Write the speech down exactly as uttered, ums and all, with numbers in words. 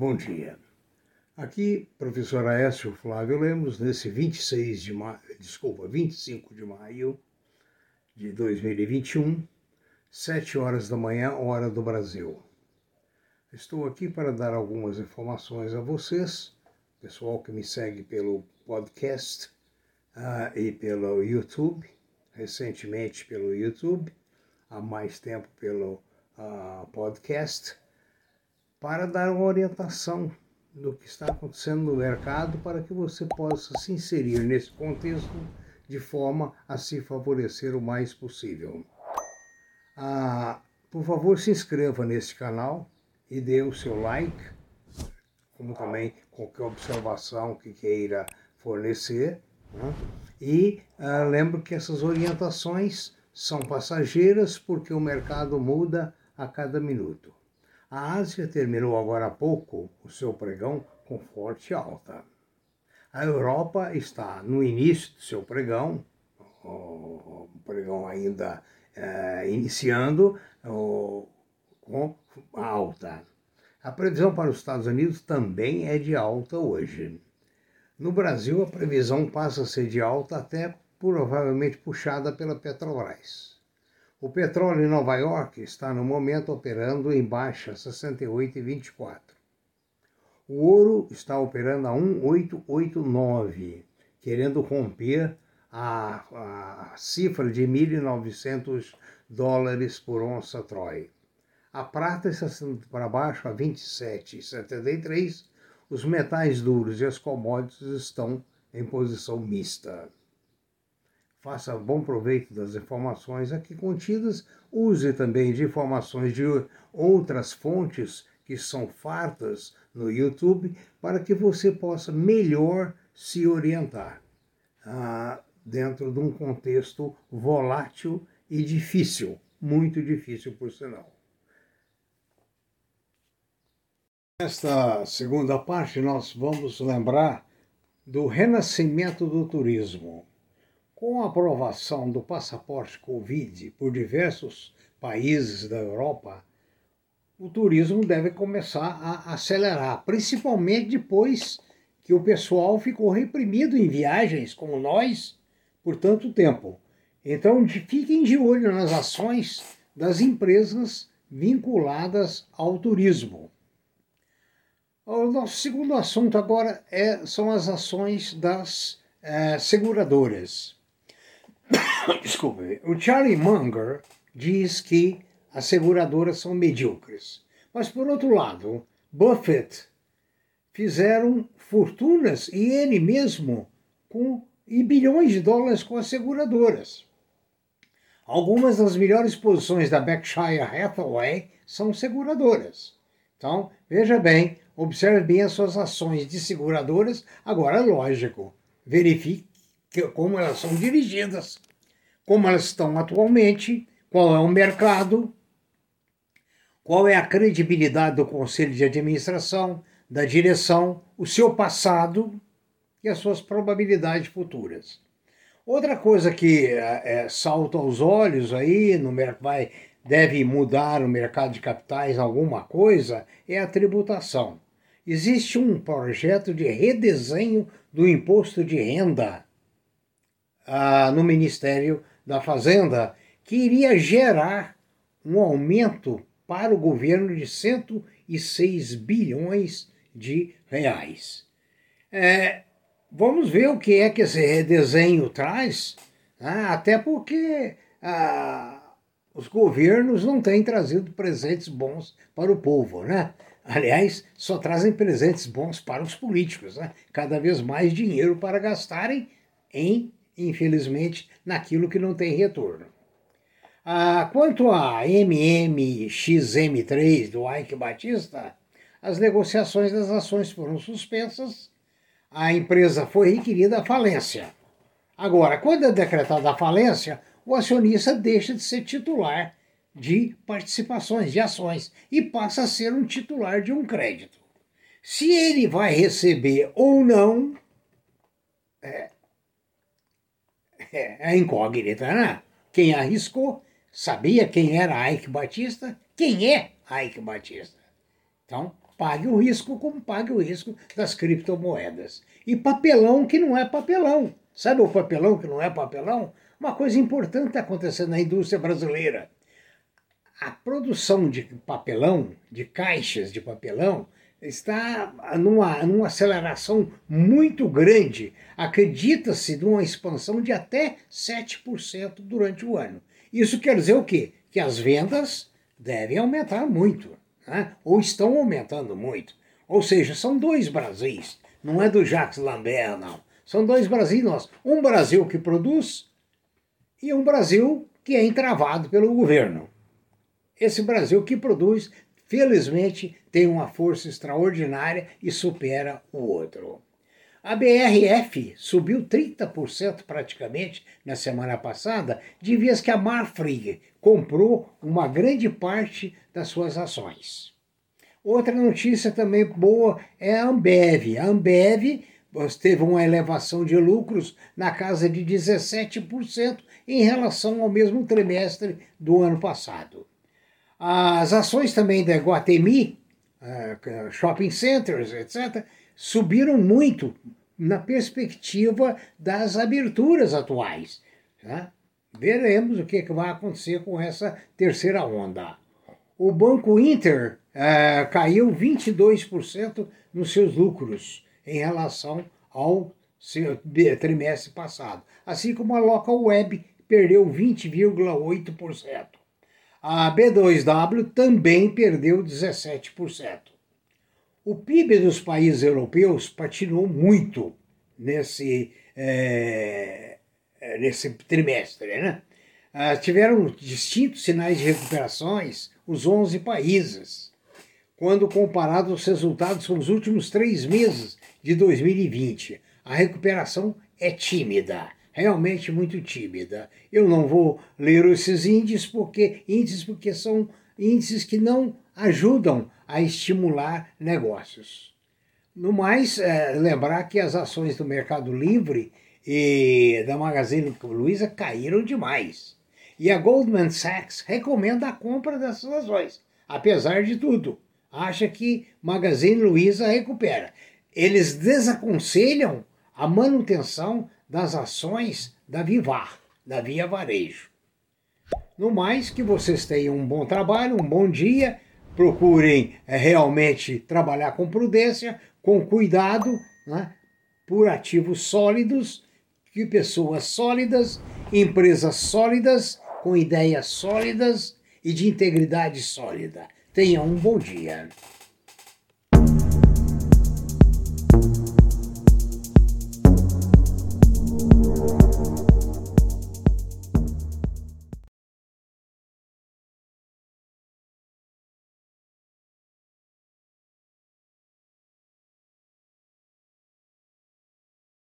Bom dia. Aqui, professor Aécio Flávio Lemos, nesse vinte e seis de maio, desculpa, vinte e cinco de maio de dois mil e vinte e um, sete horas da manhã, hora do Brasil. Estou aqui para dar algumas informações a vocês, pessoal que me segue pelo podcast uh, e pelo YouTube, recentemente pelo YouTube, há mais tempo pelo uh, podcast, para dar uma orientação do que está acontecendo no mercado para que você possa se inserir nesse contexto de forma a se favorecer o mais possível. Ah, por favor, se inscreva nesse canal e dê o seu like, como também qualquer observação que queira fornecer, né? E ah, lembro que essas orientações são passageiras porque o mercado muda a cada minuto. A Ásia terminou agora há pouco o seu pregão com forte alta. A Europa está no início do seu pregão, o pregão ainda é, iniciando, o, com alta. A previsão para os Estados Unidos também é de alta hoje. No Brasil, a previsão passa a ser de alta, até provavelmente puxada pela Petrobras. O petróleo em Nova York está, no momento, operando em baixa sessenta e oito vírgula vinte e quatro. O ouro está operando a um vírgula oitocentos e oitenta e nove, querendo romper a, a cifra de mil e novecentos dólares por onça Troy. A prata está sendo para baixo a vinte e sete vírgula setenta e três. Os metais duros e as commodities estão em posição mista. Faça bom proveito das informações aqui contidas, use também de informações de outras fontes que são fartas no YouTube para que você possa melhor se orientar ah, dentro de um contexto volátil e difícil, muito difícil por sinal. Nesta segunda parte nós vamos lembrar do renascimento do turismo. Com a aprovação do passaporte Covid por diversos países da Europa, o turismo deve começar a acelerar, principalmente depois que o pessoal ficou reprimido em viagens, como nós, por tanto tempo. Então, fiquem de olho nas ações das empresas vinculadas ao turismo. O nosso segundo assunto agora é, são as ações das eh, seguradoras. Desculpe, o Charlie Munger diz que as seguradoras são medíocres. Mas, por outro lado, Buffett fizeram fortunas, e ele mesmo, com, e bilhões de dólares com as seguradoras. Algumas das melhores posições da Berkshire Hathaway são seguradoras. Então, veja bem, observe bem as suas ações de seguradoras. Agora, é lógico, verifique como elas são dirigidas, como elas estão atualmente, qual é o mercado, qual é a credibilidade do conselho de administração, da direção, o seu passado e as suas probabilidades futuras. Outra coisa que é, é, salta aos olhos aí, no, vai, deve mudar o mercado de capitais alguma coisa, é a tributação. Existe um projeto de redesenho do imposto de renda Uh, no Ministério da Fazenda, que iria gerar um aumento para o governo de cento e seis bilhões de reais. É, vamos ver o que é que esse redesenho traz, né? Até porque uh, os governos não têm trazido presentes bons para o povo, né? Aliás, só trazem presentes bons para os políticos, né? Cada vez mais dinheiro para gastarem em, infelizmente, naquilo que não tem retorno. Ah, quanto a M M X M três do Eike Batista, as negociações das ações foram suspensas, a empresa foi requerida à falência. Agora, quando é decretada a falência, o acionista deixa de ser titular de participações, de ações, e passa a ser um titular de um crédito. Se ele vai receber ou não, é, É incógnita, né? Quem arriscou sabia quem era Eike Batista, quem é Eike Batista. Então, pague o risco, como pague o risco das criptomoedas. E papelão que não é papelão. Sabe o papelão que não é papelão? Uma coisa importante está acontecendo na indústria brasileira. A produção de papelão, de caixas de papelão, está numa, numa aceleração muito grande. Acredita-se de uma expansão de até sete por cento durante o ano. Isso quer dizer o quê? Que as vendas devem aumentar muito, né? Ou estão aumentando muito. Ou seja, são dois Brasis, não é do Jacques Lambert, não. São dois Brasis nossos. Um Brasil que produz e um Brasil que é encravado pelo governo. Esse Brasil que produz, felizmente, tem uma força extraordinária e supera o outro. A B R F subiu trinta por cento praticamente na semana passada, de vez que a Marfrig comprou uma grande parte das suas ações. Outra notícia também boa é a Ambev. A Ambev teve uma elevação de lucros na casa de dezessete por cento em relação ao mesmo trimestre do ano passado. As ações também da Iguatemi, shopping centers, etcétera, subiram muito na perspectiva das aberturas atuais, né? Veremos o que vai acontecer com essa terceira onda. O Banco Inter é, caiu vinte e dois por cento nos seus lucros em relação ao trimestre passado, assim como a LocalWeb perdeu vinte vírgula oito por cento. A B dois W também perdeu dezessete por cento. O P I B dos países europeus patinou muito nesse, é, nesse trimestre, né? Ah, tiveram distintos sinais de recuperações os onze países, quando comparados os resultados com os últimos três meses de dois mil e vinte. A recuperação é tímida, realmente muito tímida. Eu não vou ler esses índices porque, índices porque são índices que não ajudam a estimular negócios. No mais, é, lembrar que as ações do Mercado Livre e da Magazine Luiza caíram demais. E a Goldman Sachs recomenda a compra dessas ações, apesar de tudo. Acha que Magazine Luiza recupera. Eles desaconselham a manutenção das ações da Vivar, da Via Varejo. No mais, que vocês tenham um bom trabalho, um bom dia. Procurem é, realmente trabalhar com prudência, com cuidado, né, por ativos sólidos, de pessoas sólidas, empresas sólidas, com ideias sólidas e de integridade sólida. Tenham um bom dia.